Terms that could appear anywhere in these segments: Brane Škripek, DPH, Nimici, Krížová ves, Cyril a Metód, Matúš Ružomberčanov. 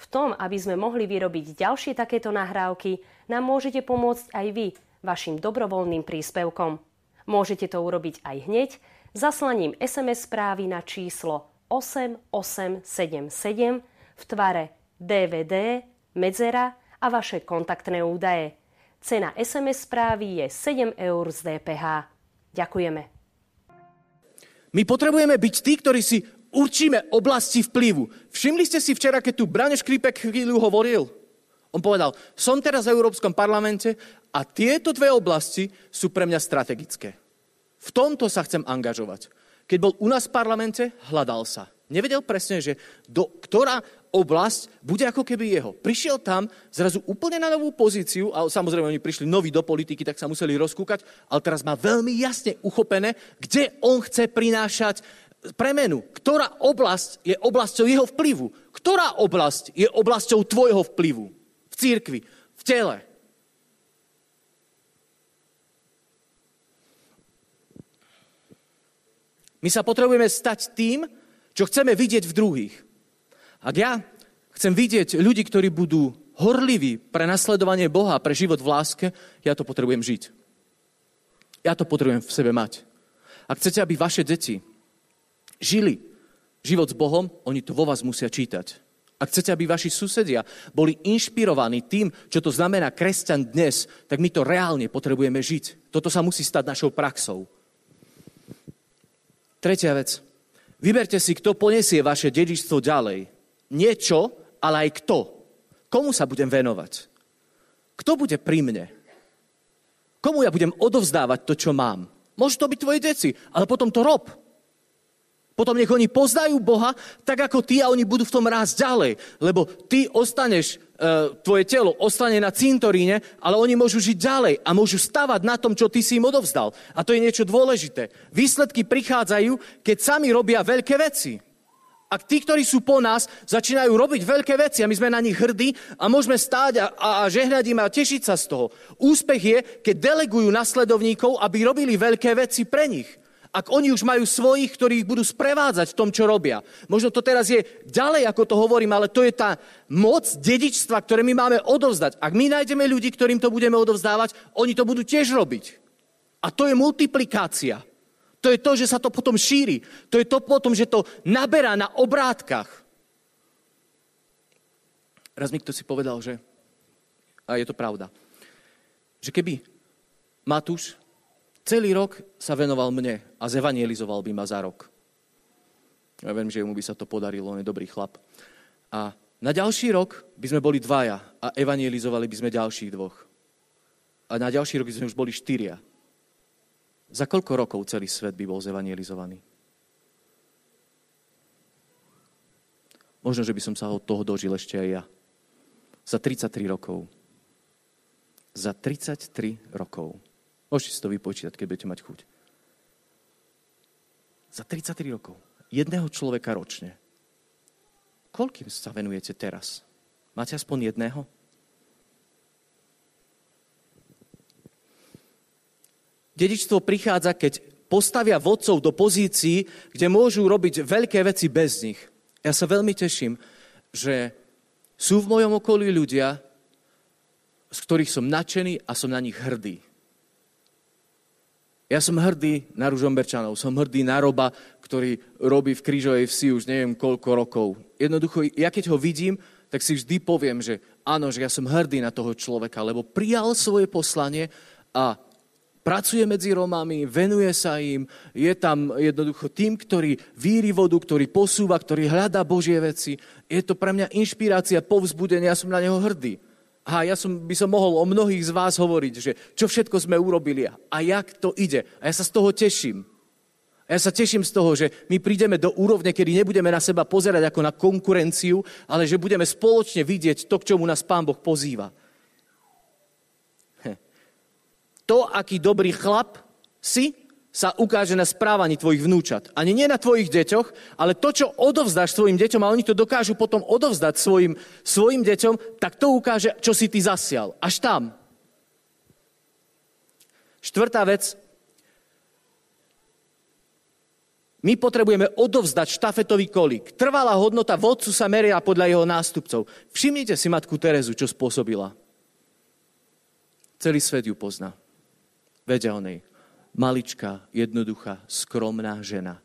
V tom, aby sme mohli vyrobiť ďalšie takéto nahrávky, nám môžete pomôcť aj vy vašim dobrovoľným príspevkom. Môžete to urobiť aj hneď zaslaním SMS správy na číslo 8877 v tvare DVD, medzera a vaše kontaktné údaje. Cena SMS správy je 7 € z DPH. Ďakujeme. My potrebujeme byť tí, ktorí si určíme oblasti vplyvu. Všimli ste si včera, keď tu Brane Škripek chvíľu hovoril? On povedal, som teraz v Európskom parlamente a tieto dve oblasti sú pre mňa strategické. V tomto sa chcem angažovať. Keď bol u nás v parlamente, hľadal sa. Nevedel presne, že ktorá oblasť bude ako keby jeho. Prišiel tam zrazu úplne na novú pozíciu a samozrejme oni prišli noví do politiky, tak sa museli rozkúkať, ale teraz má veľmi jasne uchopené, kde on chce prinášať premenu. Ktorá oblasť je oblasťou jeho vplyvu? Ktorá oblasť je oblasťou tvojho vplyvu? V cirkvi, v tele. My sa potrebujeme stať tým, čo chceme vidieť v druhých. Ak ja chcem vidieť ľudí, ktorí budú horliví pre nasledovanie Boha, pre život v láske, ja to potrebujem žiť. Ja to potrebujem v sebe mať. Ak chcete, aby vaše deti žili život s Bohom, oni to vo vás musia čítať. Ak chcete, aby vaši susedia boli inšpirovaní tým, čo to znamená kresťan dnes, tak my to reálne potrebujeme žiť. Toto sa musí stať našou praxou. Tretia vec. Vyberte si, kto poniesie vaše dedičstvo ďalej. Nie čo, ale aj kto. Komu sa budem venovať? Kto bude pri mne? Komu ja budem odovzdávať to, čo mám? Môžu to byť tvoje deti, ale potom to rob. Potom nech oni poznajú Boha tak ako ty a oni budú v tom rásť ďalej. Lebo ty ostaneš, tvoje telo ostane na cintoríne, ale oni môžu žiť ďalej a môžu stavať na tom, čo ty si im odovzdal. A to je niečo dôležité. Výsledky prichádzajú, keď sami robia veľké veci. Ak tí, ktorí sú po nás, začínajú robiť veľké veci a my sme na nich hrdí a môžeme stáť a žehnať im a tešiť sa z toho. Úspech je, keď delegujú nasledovníkov, aby robili veľké veci pre nich. Ak oni už majú svojich, ktorí ich budú sprevádzať v tom, čo robia. Možno to teraz je ďalej, ako to hovorím, ale to je tá moc dedičstva, ktoré my máme odovzdať. Ak my nájdeme ľudí, ktorým to budeme odovzdávať, oni to budú tiež robiť. A to je multiplikácia. To je to, že sa to potom šíri. To je to potom, že to naberá na obrátkach. Raz mi kto si povedal, že... A je to pravda. Že keby Matúš celý rok sa venoval mne a zevangelizoval by ma za rok. Ja viem, že mu by sa to podarilo, on je dobrý chlap. A na ďalší rok by sme boli dvaja a evangelizovali by sme ďalších dvoch. A na ďalší rok by sme už boli štyria. Za koľko rokov celý svet by bol zevangelizovaný? Možno, že by som sa od toho dožil ešte aj ja. Za 33 rokov. Za 33 rokov. Môžete si to vypočítať, keď budete mať chuť. Za 33 rokov. Jedného človeka ročne. Koľkým sa venujete teraz? Máte aspoň jedného? Dedičstvo prichádza, keď postavia vodcov do pozícií, kde môžu robiť veľké veci bez nich. Ja sa veľmi teším, že sú v mojom okolí ľudia, z ktorých som nadšený a som na nich hrdý. Ja som hrdý na Ružomberčanov, som hrdý na Roba, ktorý robí v Krížovej vsi už neviem koľko rokov. Jednoducho, ja keď ho vidím, tak si vždy poviem, že áno, že ja som hrdý na toho človeka, lebo prijal svoje poslanie a pracuje medzi Romami, venuje sa im, je tam jednoducho tým, ktorý víri vodu, ktorý posúva, ktorý hľadá Božie veci. Je to pre mňa inšpirácia, povzbudenie, ja som na neho hrdý. A by som mohol o mnohých z vás hovoriť, že čo všetko sme urobili a jak to ide. A ja sa z toho teším. A ja sa teším z toho, že my prídeme do úrovne, kedy nebudeme na seba pozerať ako na konkurenciu, ale že budeme spoločne vidieť to, k čomu nás Pán Boh pozýva. to, aký dobrý chlap si, sa ukáže na správaní tvojich vnúčat. Ani nie na tvojich deťoch, ale to, čo odovzdáš svojim deťom, a oni to dokážu potom odovzdať svojim deťom, tak to ukáže, čo si ty zasial. Až tam. Štvrtá vec. My potrebujeme odovzdať štafetový kolík. Trvalá hodnota vodcu sa meria podľa jeho nástupcov. Všimnite si matku Terezu, čo spôsobila. Celý svet ju pozná. Vedia o nej. Maličká, jednoduchá, skromná žena,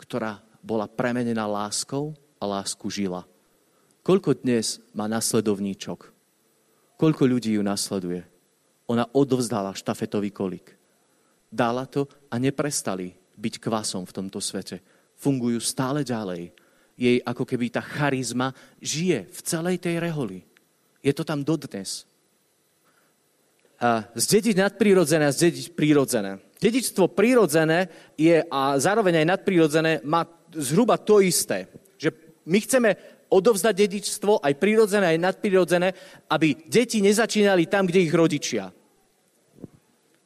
ktorá bola premenená láskou a lásku žila. Koľko dnes má nasledovníčok? Koľko ľudí ju nasleduje? Ona odovzdala štafetový kolík. Dala to a neprestali byť kvasom v tomto svete. Fungujú stále ďalej. Jej ako keby tá charizma žije v celej tej reholi. Je to tam dodnes. A zdediť nadprirodzené a zdediť prírodzené. Dedičstvo prírodzené je a zároveň aj nadprirodzené má zhruba to isté. Že my chceme odovzdať dedičstvo aj prírodzené, aj nadprirodzené, aby deti nezačínali tam, kde ich rodičia.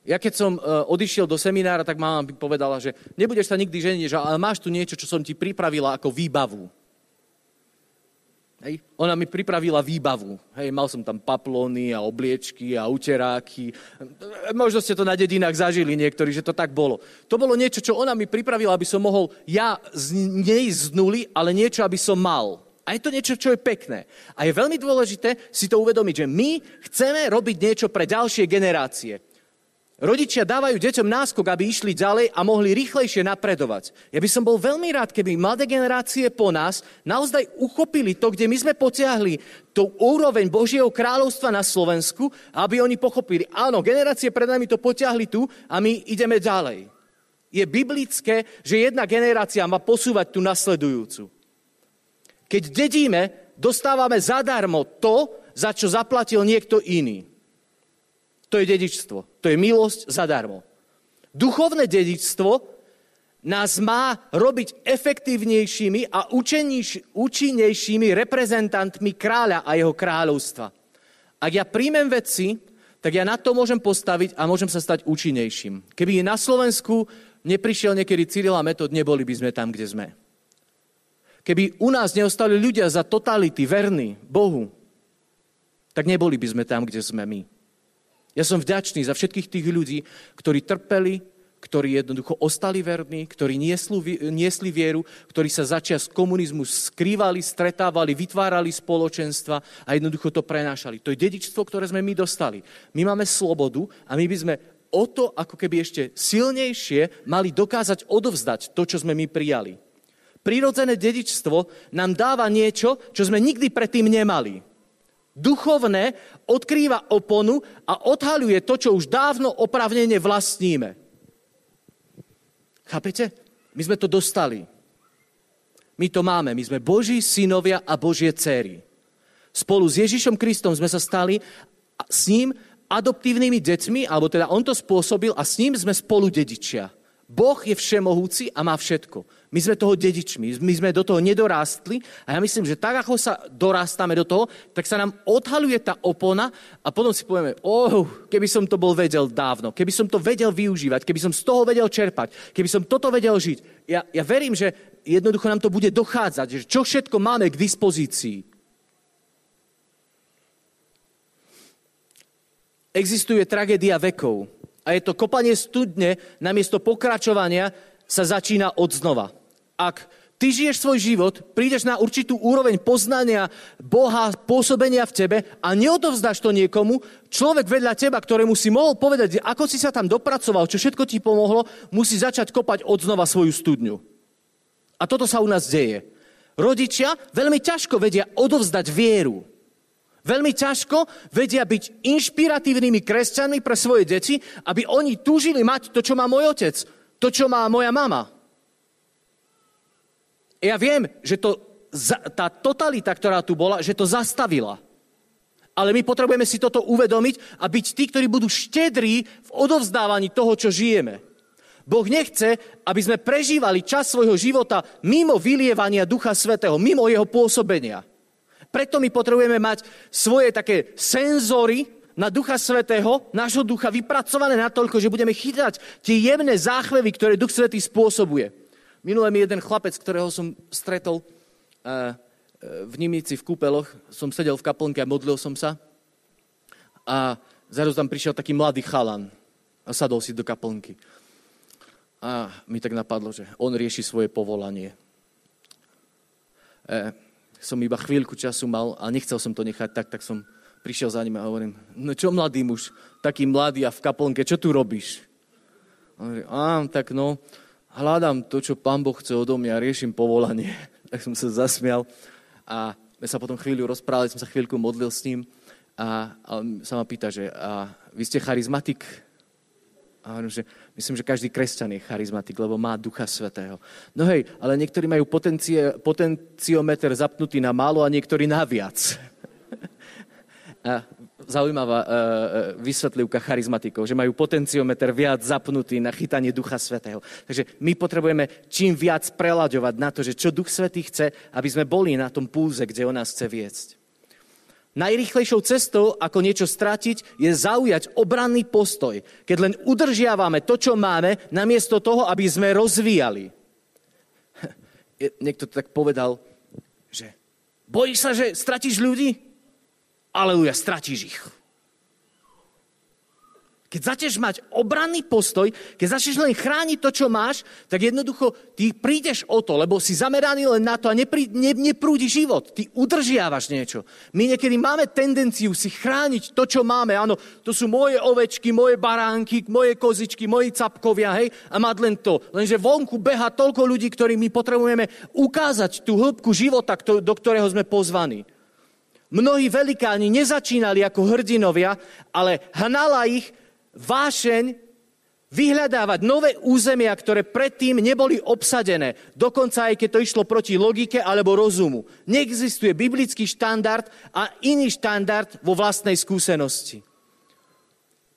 Ja keď som odišiel do seminára, tak mama mi povedala, že nebudeš sa nikdy ženiť, ale máš tu niečo, čo som ti pripravila ako výbavu. Hej. Ona mi pripravila výbavu. Hej, mal som tam paplóny a obliečky a uteráky. Možno ste to na dedinách zažili niektorí, že to tak bolo. To bolo niečo, čo ona mi pripravila, aby som mohol ja z nej znuli, ale niečo, aby som mal. A je to niečo, čo je pekné. A je veľmi dôležité si to uvedomiť, že my chceme robiť niečo pre ďalšie generácie. Rodičia dávajú deťom náskok, aby išli ďalej a mohli rýchlejšie napredovať. Ja by som bol veľmi rád, keby mladé generácie po nás naozaj uchopili to, kde my sme potiahli tú úroveň Božieho kráľovstva na Slovensku, aby oni pochopili, áno, generácie pred nami to potiahli tu a my ideme ďalej. Je biblické, že jedna generácia má posúvať tú nasledujúcu. Keď dedíme, dostávame zadarmo to, za čo zaplatil niekto iný. To je dedičstvo. To je milosť zadarmo. Duchovné dedičstvo nás má robiť efektívnejšími a účinnejšími reprezentantmi kráľa a jeho kráľovstva. Ak ja príjmem veci, tak ja na to môžem postaviť a môžem sa stať účinnejším. Keby na Slovensku neprišiel niekedy Cyril a Metód, neboli by sme tam, kde sme. Keby u nás neostali ľudia za totality verní Bohu, tak neboli by sme tam, kde sme my. Ja som vďačný za všetkých tých ľudí, ktorí trpeli, ktorí jednoducho ostali verní, ktorí niesli vieru, ktorí sa začias komunizmu skrývali, stretávali, vytvárali spoločenstva a jednoducho to prenášali. To je dedičstvo, ktoré sme my dostali. My máme slobodu a my by sme o to, ako keby ešte silnejšie, mali dokázať odovzdať to, čo sme my prijali. Prirodzené dedičstvo nám dáva niečo, čo sme nikdy predtým nemali. Duchovné odkrýva oponu a odhaľuje to, čo už dávno oprávnene vlastníme. Chápete? My sme to dostali. My to máme. My sme Boží synovia a Božie dcery. Spolu s Ježišom Kristom sme sa stali s ním adoptívnymi deťmi, alebo teda on to spôsobil a s ním sme spolu dedičia. Boh je všemohúci a má všetko. My sme toho dedičmi, my sme do toho nedorástli a ja myslím, že tak, ako sa dorastame do toho, tak sa nám odhaľuje tá opona a potom si povieme, keby som to bol vedel dávno, keby som to vedel využívať, keby som z toho vedel čerpať, keby som toto vedel žiť. Ja verím, že jednoducho nám to bude dochádzať, že čo všetko máme k dispozícii. Existuje tragédia vekov. A je to kopanie studne, namiesto pokračovania sa začína od znova. Ak ty žiješ svoj život, prídeš na určitú úroveň poznania Boha, pôsobenia v tebe a neodovzdáš to niekomu, človek vedľa teba, ktorému si mohol povedať, ako si sa tam dopracoval, čo všetko ti pomohlo, musí začať kopať od znova svoju studňu. A toto sa u nás deje. Rodičia veľmi ťažko vedia odovzdať vieru. Veľmi ťažko vedia byť inšpiratívnymi kresťanmi pre svoje deti, aby oni túžili mať to, čo má môj otec, to, čo má moja mama. Ja viem, že tá totalita, ktorá tu bola, že to zastavila. Ale my potrebujeme si toto uvedomiť a byť tí, ktorí budú štedrí v odovzdávaní toho, čo žijeme. Boh nechce, aby sme prežívali čas svojho života mimo vylievania Ducha Svätého, mimo jeho pôsobenia. Preto my potrebujeme mať svoje také senzory, na Ducha Svätého, nášho Ducha, vypracované natoľko, že budeme chytať tie jemné záchvevy, ktoré Duch Svätý spôsobuje. Minule mi jeden chlapec, ktorého som stretol v Nimici, v kúpeloch, som sedel v kaplnke a modlil som sa. A zrazu tam prišiel taký mladý chalan a sadol si do kaplnky. A mi tak napadlo, že on rieši svoje povolanie. Som iba chvíľku času mal a nechcel som to nechať tak som prišiel za ním a hovorím, no čo mladý muž, taký mladý a v kaplnke, čo tu robíš? A hovorím, hľadám to, čo Pán Boh chce odo mňa, riešim povolanie. Tak som sa zasmial a my sa potom chvíľu rozprávali, som sa chvíľku modlil s ním a sa ma pýta, že a vy ste charizmatik? A myslím, že každý kresťan je charizmatik, lebo má Ducha Svätého. No hej, ale niektorí majú potenciometer zapnutý na málo a niektorí na viac. Zaujímavá vysvetlivka charizmatikov, že majú potenciometer viac zapnutý na chytanie Ducha Svätého. Takže my potrebujeme čím viac prelaďovať na to, že čo Duch Svätý chce, aby sme boli na tom pulze, kde on nás chce viesť. Najrýchlejšou cestou, ako niečo stratiť, je zaujať obranný postoj, keď len udržiavame to, čo máme, namiesto toho, aby sme rozvíjali. Niekto to tak povedal, že bojíš sa, že stratíš ľudí? Aleluja, stratíš ich. Keď začneš mať obranný postoj, keď začneš len chrániť to, čo máš, tak jednoducho ty prídeš o to, lebo si zameraný len na to a neprúdi život. Ty udržiavaš niečo. My niekedy máme tendenciu si chrániť to, čo máme. Áno, to sú moje ovečky, moje baránky, moje kozičky, moji capkovia, hej, a mať len to. Lenže vonku beha toľko ľudí, ktorým my potrebujeme ukázať tú hĺbku života, do ktorého sme pozvaní. Mnohí velikáni nezačínali ako hrdinovia, ale hnala ich vášeň vyhľadávať nové územia, ktoré predtým neboli obsadené. Dokonca aj keď to išlo proti logike alebo rozumu. Neexistuje biblický štandard a iný štandard vo vlastnej skúsenosti.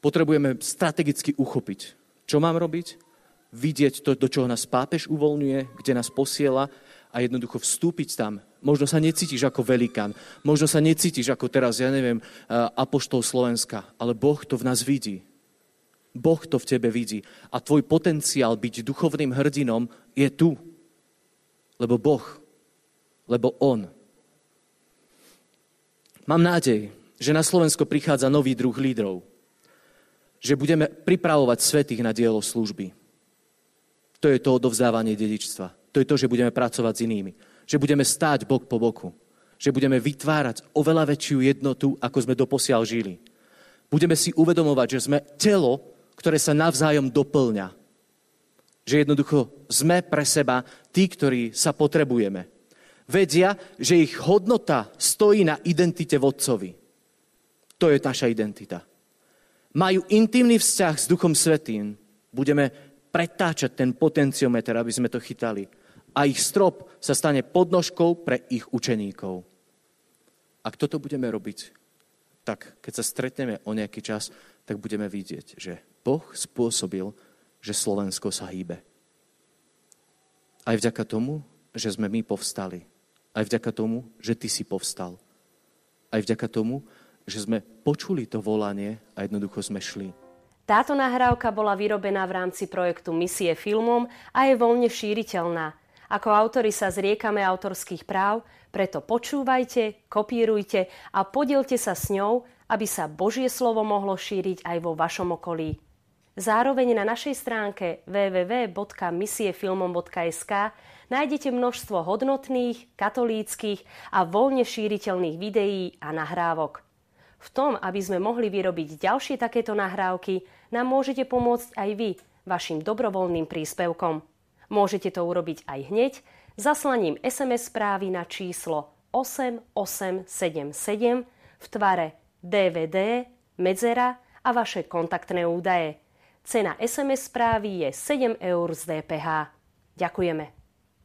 Potrebujeme strategicky uchopiť. Čo mám robiť? Vidieť to, do čoho nás pápež uvoľňuje, kde nás posiela a jednoducho vstúpiť tam. Možno sa necítiš ako velikán. Možno sa necítiš ako teraz, apoštol Slovenska. Ale Boh to v nás vidí. Boh to v tebe vidí. A tvoj potenciál byť duchovným hrdinom je tu. Lebo Boh. Lebo On. Mám nádej, že na Slovensko prichádza nový druh lídrov. Že budeme pripravovať svätých na dielo služby. To je to odovzdávanie dedičstva. To je to, že budeme pracovať s inými. Že budeme stáť bok po boku. Že budeme vytvárať oveľa väčšiu jednotu, ako sme doposiaľ žili. Budeme si uvedomovať, že sme telo, ktoré sa navzájom doplňa. Že jednoducho sme pre seba tí, ktorí sa potrebujeme. Vedia, že ich hodnota stojí na identite vodcovi. To je naša identita. Majú intimný vzťah s Duchom Svätým. Budeme pretáčať ten potenciometer, aby sme to chytali. A ich strop sa stane podnožkou pre ich učeníkov. Ak toto budeme robiť, tak keď sa stretneme o nejaký čas, tak budeme vidieť, že Boh spôsobil, že Slovensko sa hýbe. Aj vďaka tomu, že sme my povstali. Aj vďaka tomu, že ty si povstal. Aj vďaka tomu, že sme počuli to volanie a jednoducho sme šli. Táto nahrávka bola vyrobená v rámci projektu Misie filmom a je voľne šíriteľná. Ako autori sa zriekame autorských práv, preto počúvajte, kopírujte a podielte sa s ňou, aby sa Božie slovo mohlo šíriť aj vo vašom okolí. Zároveň na našej stránke www.misiefilmom.sk nájdete množstvo hodnotných, katolíckych a voľne šíriteľných videí a nahrávok. V tom, aby sme mohli vyrobiť ďalšie takéto nahrávky, nám môžete pomôcť aj vy vašim dobrovoľným príspevkom. Môžete to urobiť aj hneď zaslaním SMS správy na číslo 8877 v tvare DVD, medzera a vaše kontaktné údaje. Cena SMS správy je 7 € z DPH. Ďakujeme.